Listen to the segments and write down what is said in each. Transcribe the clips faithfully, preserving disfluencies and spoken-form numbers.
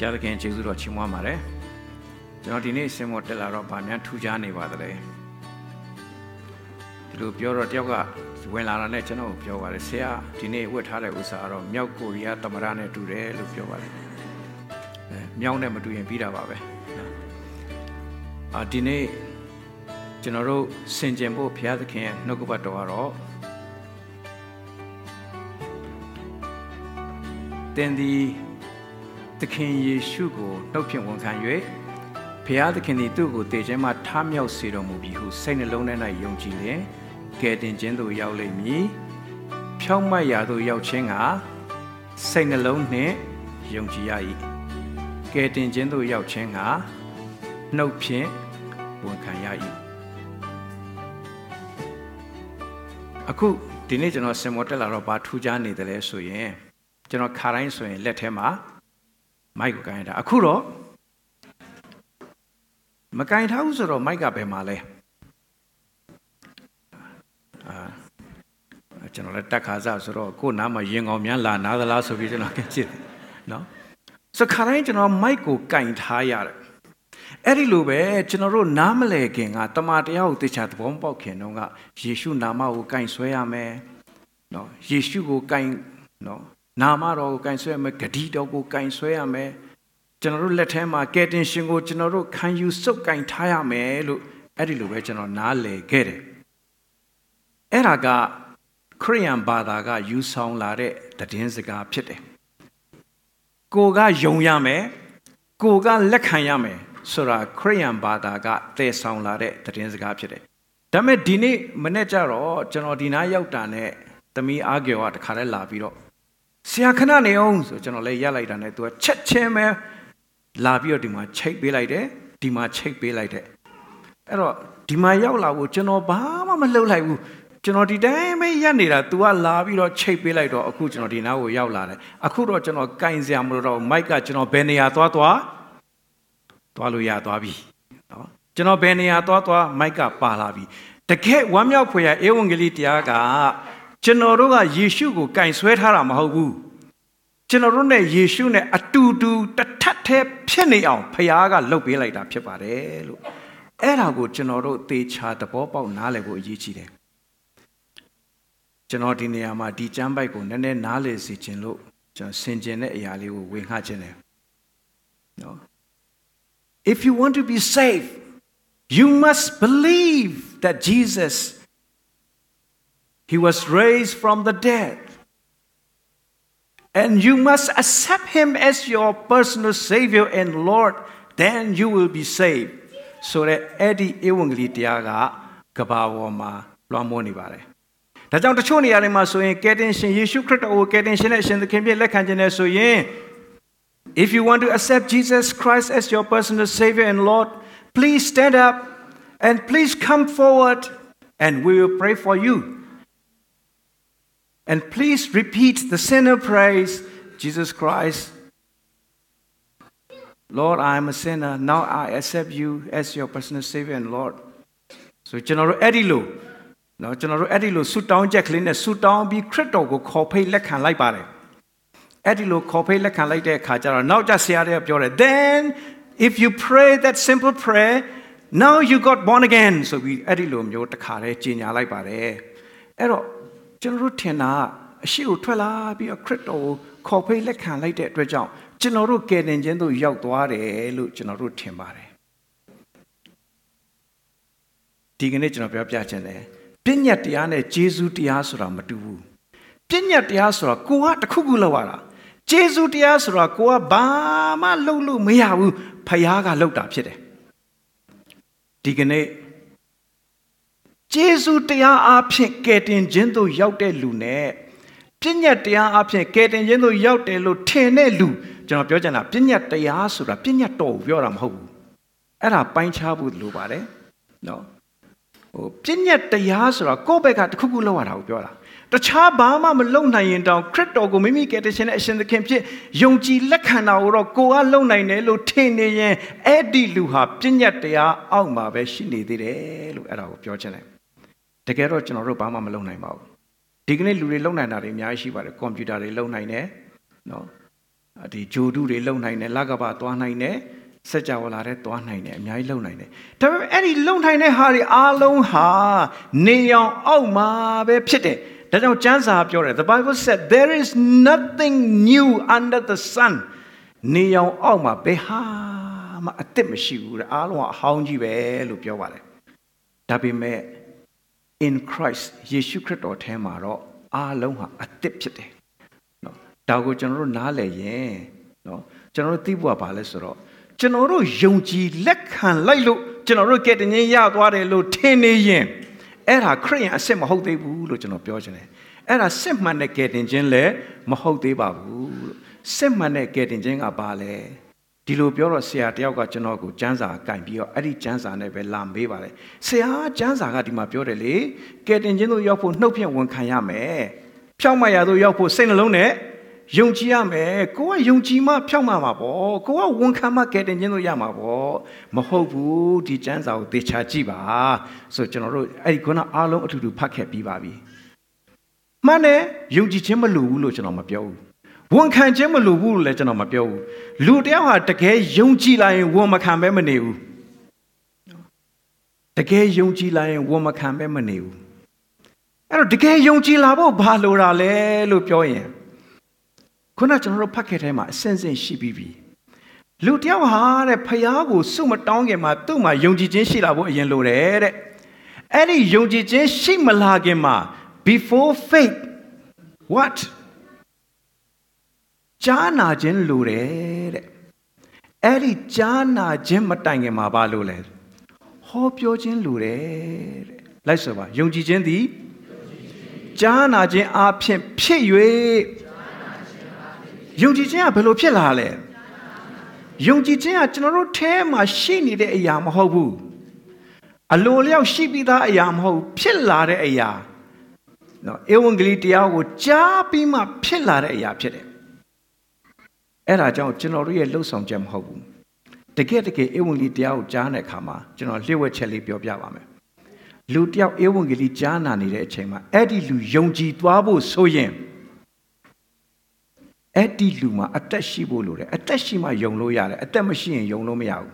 Piada ke encezu ro chimwa mare. Jono dini semo tela ro ba nyan thuja ne ba tale. Dilu pyo ro tyaw ka wen la na ne jono pyo ba le sia dini wit tha de usa ro myaw Korea tamara ne tu de lu pyo ba le. Myaw ne ma tu yin pi da ba bae. A dini jono ro sinjin bo Piada ke no ko ba to ro then the the king Yeshu go no pyin won kan yue Phaya the king ni tu go te chin ma tha myaw se ro mu bi hu sai ne long nai nai yong ji le ke tin chin tu yaw lai mi phyaw mat ya tu yaw chin ga sai ne long ne yong ji ya yi ke tin chin tu yaw chin ga nau phin won kan ya yi aku dine jano sin mo tet la ro ba thu ja ni de le so yin General Karain so in let him up. Michael Gainda Akuro Makain House or Micah Bemale General Takaza or Kunama Ying or Mianla, another last of vision. No, so Karain General Michael Gained Higher Erilube, General Namale King, Atomatiao, the chat bomb Bokinonga, Yeshu Nama who kind swayame. No, Yeshu who kind no. Namaro can say me Gadido go can swear me. General let him a get in shingo general can you so kind tire me look at general nale get it. Eraga Korean badaga you sound lare the dinsaga pite. Goga yonyame Goga lekanyame Sura Korean badaga they sound lare the dinsaga pite. Dame dini manejaro general dina yautane the me argue at Karela Viro. Siakana neons, General Yaladan, to a chet chamber, Labio Dima check be like there, Dima check be like there. Error, Dima Yola would General Bahama Lola, General Dame Yanida, to a Labio check be like or Kujanodina or Yola, Akuro General Kainziamuro, Micah General Benia Totua, Tualuya Toabi, General Benia Totua, Micah Palavi. The cat Wamya Puya Ewangelitiaga. General Yeshu go kind sweat haram hogu. General Yeshu ne a two do the tate penny out, Payaga lobby like that Piparello. Erago General teach her the pop out Nalego Yichide. General Dineama di Jambago Nene Nale Sichinlo, John Saint Janet Yaliu Winghajene. No. If you want to be saved, you must believe that Jesus. He was raised from the dead. And you must accept him as your personal Savior and Lord. Then you will be saved. So that Eddie Ewangi Tiaga Kabawama Lomoni Vare. That's not the Choni Arima so in getting Shin Yeshu Krita or getting Shin the Kimbi Lekanjane so yin. If you want to accept Jesus Christ as your personal Savior and Lord, please stand up and please come forward and we will pray for you. And please repeat the sinner praise, Jesus Christ. Lord, I am a sinner. Now I accept you as your personal Savior and Lord. So General Edilu, now General Edilu, suit down Jacqueline, suit down be crypto, go copy lekan like bare. Edilu copy lekan like de kajara. Now just say area pure. Then, if you pray that simple prayer, now you got born again. So we Edilu myo takare jinya like bare. Ero. General Tena, she would twella be a crypto, copy like can like that reject. General get in gentle yawkware, look general timare. Dignation of your jachin, Pinya Tiane, Jesu Tiasura Matu. Pinya Tiasura, Kua Kugulawara. Jesu Tiasura, Kua Bama Lulu Miawu, Payaga looked up. Dignate. Jesus Tia Apshe get in Jendo Yaute Lune. Pinya Tia Apshe get in Jendo Yaute Lu Tene Lu. General Piojana, Pinya Tia Sura, Pinya To, Yoram Ho. And a pine chabu Lubare? No. Oh, Pinya Tia Sura, go back at Kukulawara Yora. The Chabama Malona in down, Crypto go mimi get a selection the Kempe, Yongji Lakana or go alone in a Lutene, Eddie Luha, Pinya Tia, Alma, where she needed a look Piojana. The Gerro General Obama Malone Mao. Dignity Luna Narimashi were a computer alone in air. No. the Jodu they loan nine, Lagaba, Tuanaine, Sajawala, Tuanaine, and I loan nine. Tell any loan nine, Harry, Alon Ha, Neon, Oma, Bepsite. That's no chance I have your. The Bible said, there is nothing new under the sun. Neon, Oma, Beha, a Timishu, Alon, Hounji, Lupiawale. Dabime in Christ, Yeshu Krito Temaro, Alon, a tipsite. Dago General Nale, yeah, no, General Tibua Palesro, General Yonji Lekan Lilo, General getting yard what a low ten a yen. Era Korean, I sent Mahode Wulujan of Georgian. Era sent my neck getting Jenle, Mahode Babu, sent my neck getting Jengabale. Dilubiora Sia Dioga Janogo, Janza, Gambio, Adi Janza, never lamb bevale. Say, ah, Janza got him up your lay, getting General Yopo, no pian one Kayame. Piamayado Yopo, send alone, eh? Yongiame, go a Yongima, Piamamabo, go a Wonkama get in Yamabo, Mahobu, the Janza, the Chajiba, so General, I gonna allow to do packet bibabi. Mane, Yongi Jemalu, legend on my bill. Wonkan Jemalu, legend on my bill. Ludea, the gay Yongi lion, Womacan Memenu. The gay Yongi lion, Womacan Memenu. And the gay Yongi labo, Balora, Lupioyen. General Packet Emma, Sense and Shibi. Lutia Hare Payago, Summa Tongue, my two, my Yongi Jenshilabo, Yen Lore. Any Yongi Jenshimala before faith. What? Jana Jen Lore. Any Jana Jematangema Balole. Hope your Jen Lore. Lysova, Yongi Jendi. Jana Jen Apchen Pay. Yongjia below Pilale. Yongjia general tear machine de yam hobu. A lolio shibida yam ho pillare a ya. No, Ewanglitia would jabi ma pillare a ya pede. Era John General Losum Jam Hobu. The Getake Ewanglitia Jana Kama, General Lewachelli Biobame. Lutia Ewangli Jana Nide Chema, Eddie Lu Yongji Dwabu Soyem. Eddie Luma, Atashi Bolure, Atashima Young Loyale, Atamashine Young Lomiao.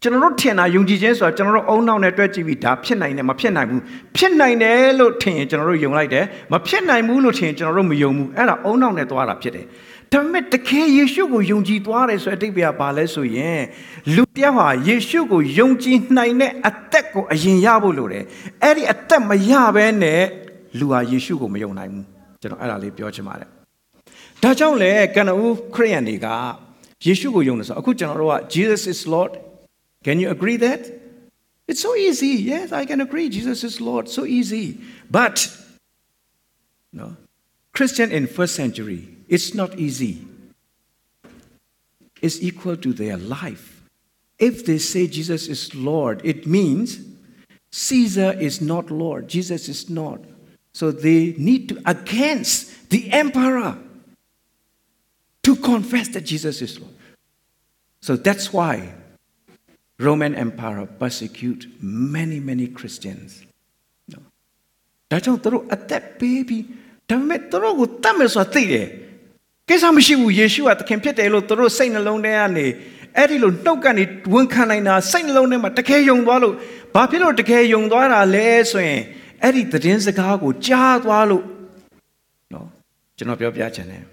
General Tena, Yungi Jens, or General Onan at Regivita, Penine, Mapena, Penine, Lotin, General Young like there, Mapena Mulotin, General Yomu, and Onan at Wara Pete. Tamet the K. Yeshugo, Yungi Dwares, Adivia Paleso, yeah. Lutiava, Yeshugo, Yungi Nine, Ateco, Ayabulure, Eddie Atamayabene, Lua Yeshugo, Mayonai, General Ali Piojamare. Tajole can u Krianiga Yeshugo Yonas Akujanroa, Jesus is Lord. Can you agree that? It's so easy, yes, I can agree. Jesus is Lord, so easy. But no Christian in first century, it's not easy. It's equal to their life. If they say Jesus is Lord, it means Caesar is not Lord, Jesus is not. So they need to against the emperor. To confess that Jesus is Lord. So that's why Roman Empire persecute many, many Christians. No. That's how through at that baby. Tamet through with Tamas or Thede. Kesamishi Yeshua at Campetelo through Saint Alone and Edilo no can it one canina, Saint Alone, but the Kayong Wallo, Papilo the Kayong Dora Leso, Edit the Dinsacago, Jad Wallo. No, Janopia Viachane.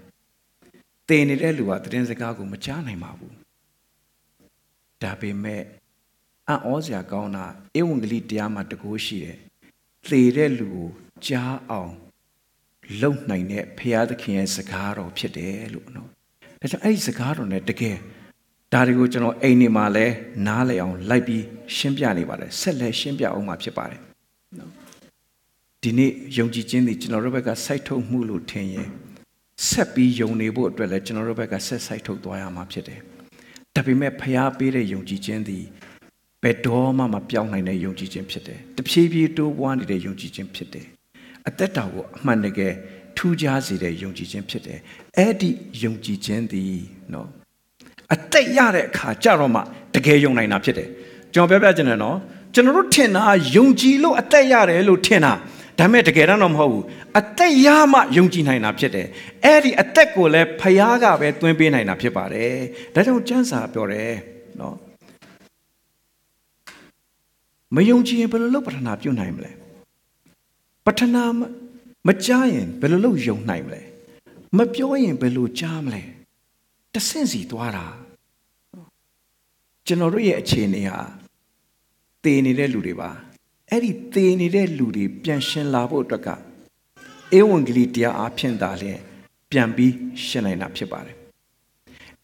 They need Elua, the Denzago, Machana Mabu. Dabe me, and Ozia Gona, Ewangli Diama de Goshi, Therelu, Jar on Lone Nine, Pia the King and Sakaro, Piedelo. There's an eight cigar on it again. Dario General Animale, Nale on Libi, Shimbiani, but a Sele Shimbia on my Pipare. No. Dini, Yongi Jenny, General Rebecca Saito Mulu ten Seppi young neighbor to let General Rebecca says I took the arm up today. Tapi met Paya Pere Yongi Jendi Bedoma Mapiang and a Yongi Jim Pete. The P B do one day Yongi Jim Pete. At that hour, Manege, two jazzy day Yongi Jim Pete. Eddie Yongi Jendi, no. At that yard, Jaroma, the gay young nine up today. John Babajano, General Tena, Yongi Lo, at that yard, Lutena. ဒါမဲ့တကယ်တော့မဟုတ်ဘူးအသက်ရမှယုံကြည်နိုင်တာဖြစ်တယ်အဲ့ဒီအသက်ကိုလည်းဖယားကပဲသွင်းပေးနိုင်တာဖြစ်ပါတယ်ဒါကြောင့်ကျမ်းစာပြောတယ်နော်မယုံကြည်ရင်ဘယ်လိုလုပ်ပထနာပြုနိုင်မလဲပထနာမကြားရင်ဘယ်လိုလုပ်ယုံနိုင်မလဲမပြောရင်ဘယ်လိုကြားမလဲတဆင့်စီသွားတာကျွန်တော်တို့ရဲ့အခြေအနေဟာတည်နေတဲ့လူတွေပါအဲ့ဒီတည်နေတဲ့လူတွေပြန်ရှင်လာဖို့အတွက်ကဧဝံဂေလိတရားအဖြစ်သာလျှင်ပြန်ပြီးရှင်နိုင်တာဖြစ်ပါတယ်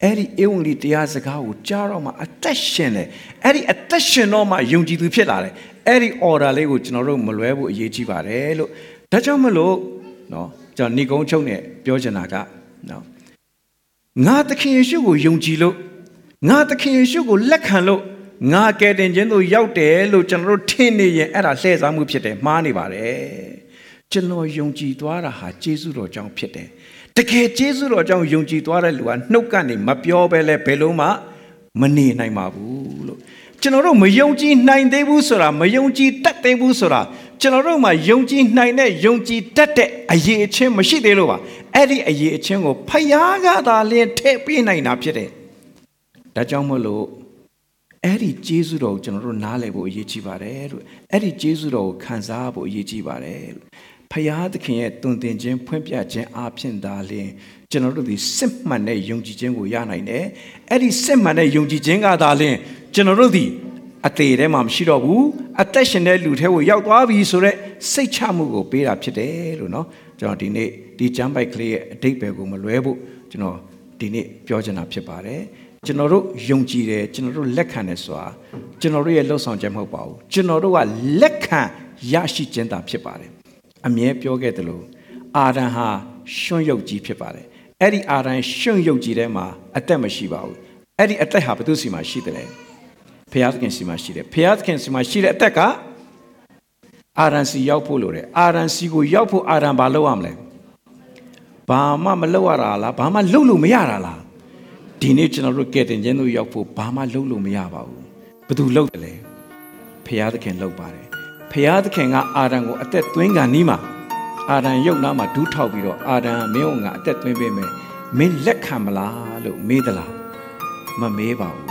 အဲ့ဒီဧဝံဂေလိတရားစကားကိုကြားတော့မှအသက်ရှင်တယ်အဲ့ဒီအသက်ရှင်တော့မှယုံကြည်သူဖြစ်လာတယ်အဲ့ဒီ order လေးကိုကျွန်တော်တို့မလွဲဖို့အရေးကြီးပါတယ်လို့ဒါကြောင့်မလို့နော်ကျွန်တော်ညီကုန်းချုပ်နဲ့ပြောချင်တာကနော်ငါသခင်ယေရှုကိုယုံကြည်လို့ငါသခင်ယေရှုကိုလက်ခံလို့ငါကယ်တင်ခြင်းသို့ရောက်တယ်လို့ကျွန်တော်တို့ထင်နေရင်အဲ့ဒါလှည့်စားမှုဖြစ်တယ်မှားနေပါတယ်ကျွန်တော်ယုံကြည်သွားတာဟာကျေးဇူးတော်ကြောင့်ဖြစ်တယ်တကယ်ကျေးဇူးတော်ကြောင့်ယုံကြည်သွားတဲ့လူကနှုတ်ကနေမပြောဘဲလဲဘယ်လုံးမှမနေနိုင်ပါဘူးလို့ကျွန်တော်တို့မယုံကြည်နိုင်သေးဘူးဆိုတာမယုံကြည်တတ်သေးဘူးဆိုတာကျွန်တော်တို့မှာယုံကြည်နိုင်တဲ့ယုံကြည်တတ်တဲ့အရေးအချင်းမရှိသေးလို့ပါအဲ့ဒီအရေးအချင်းကိုဖယားကသာလျှင်ထည့်ပေးနိုင်တာဖြစ်တယ်ဒါကြောင့်မို့လို့အဲ့ဒီကျေးဇူးတော်ကိုကျွန်တော်တို့နားလည်ဖို့အရေးကြီးပါတယ်လို့အဲ့ဒီကျေးဇူးတော်ကိုခံစားဖို့အရေးကြီးပါတယ်လို့ဖယားသခင်ရဲ့တုန်တင်ခြင်းဖွင့်ပြခြင်းအပြင်သာလျှင်ကျွန်တော်တို့ဒီစစ်မှန်တဲ့ယုံကြည်ခြင်းကိုရနိုင်တယ်အဲ့ဒီစစ်မှန်တဲ့ယုံကြည်ခြင်းကသာလျှင်ကျွန်တော်တို့ဒီအသေးထဲမှာမရှိတော့ဘူးအသက်ရှင်တဲ့လူထဲကိုရောက်သွားပြီဆိုတော့စိတ်ချမှုကိုပေးတာဖြစ်တယ်လို့နော်ကျွန်တော်ဒီနေ့ဒီကျမ်းပိုက်ကလေးရဲ့အတိတ်ပဲကိုမလွဲဖို့ကျွန်တော်ဒီနေ့ပြောချင်တာဖြစ်ပါတယ်ကျွန်တော်တို့ယုံကြည်တယ်ကျွန်တော်တို့လက်ခံတယ်ဆိုတာကျွန်တော်တို့ရဲ့လှုပ်ဆောင်ချက်မဟုတ်ပါဘူးကျွန်တော်တို့ကလက်ခံရရှိခြင်းသာဖြစ်ပါတယ်အမြဲပြောခဲ့သလိုအာဒံဟာရွှံ့ယုတ်ကြီးဖြစ်ပါတယ်အဲ့ဒီအာဒံရွှံ့ယုတ်ကြီးထဲမှာအသက်မရှိပါဘူးအဲ့ဒီအသက်ဟာဘယ်သူစီမှာရှိတယ်ဖျားသခင်စီမှာရှိတယ်ဖျားသခင်စီမှာရှိတဲ့အသက်ကအာရန်စီရောက်ဖို့လိုတယ်အာရန်စီကိုရောက်ဖို့အာရန်ဘာလုပ်ရမလဲဘာမှမလုပ်ရတာလားဘာမှလုပ်လို့မရတာလားဒီနေ့ကျွန်တော်တို့ကယ်တင်ခြင်းတို့ရောက်ဖို့ဘာမှလုပ်လို့မရပါဘူးဘသူလုပ်တယ်လဲဖျားသခင်လုပ်ပါတယ်ဖျားသခင်ကအာရန်ကိုအသက်သွင်းကန်နီးမှာအာရန်ရုပ်နာမှာဒူးထောက်ပြီးတော့အာရန်မင်းကအသက်သွင်းပေးမယ်မင်းလက်ခံမလားလို့မေးသလားမမေးပါဘူး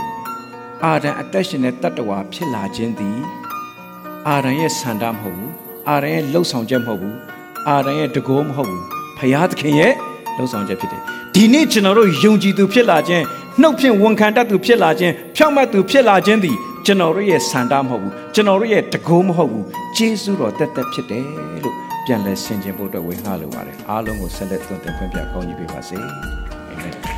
အာဒံအသက်ရှင်တဲ့တတ္တဝါဖြစ်လာခြင်းသည်အာဒံရဲ့ဆန္ဒမဟုတ်ဘူးအာဒံရဲ့လှုပ်ဆောင်ချက်မဟုတ်ဘူးအာဒံရဲ့တကောမဟုတ်ဘူးဘုရားသခင်ရဲ့လှုပ်ဆောင်ချက်ဖြစ်တယ်ဒီနေ့ကျွန်တော်တို့ယုံကြည်သူဖြစ်လာခြင်းနှုတ်ဖြင့်ဝန်ခံတတ်သူဖြစ်လာခြင်းဖြောင့်မတ်သူဖြစ်လာခြင်းသည်ကျွန်တော်တို့ရဲ့ဆန္ဒမဟုတ်ဘူးကျွန်တော်တို့ရဲ့တကောမဟုတ်ဘူးကျေးဇူးတော်တသက်ဖြစ်တယ်လို့ပြန်လည်ဆင်ခြင်ဖို့အတွက်ဝေငှလိုပါတယ်အားလုံးကိုဆက်လက်သွန်သင်ဖွင့်ပြကောင်းကြီးပေးပါစေအာမင်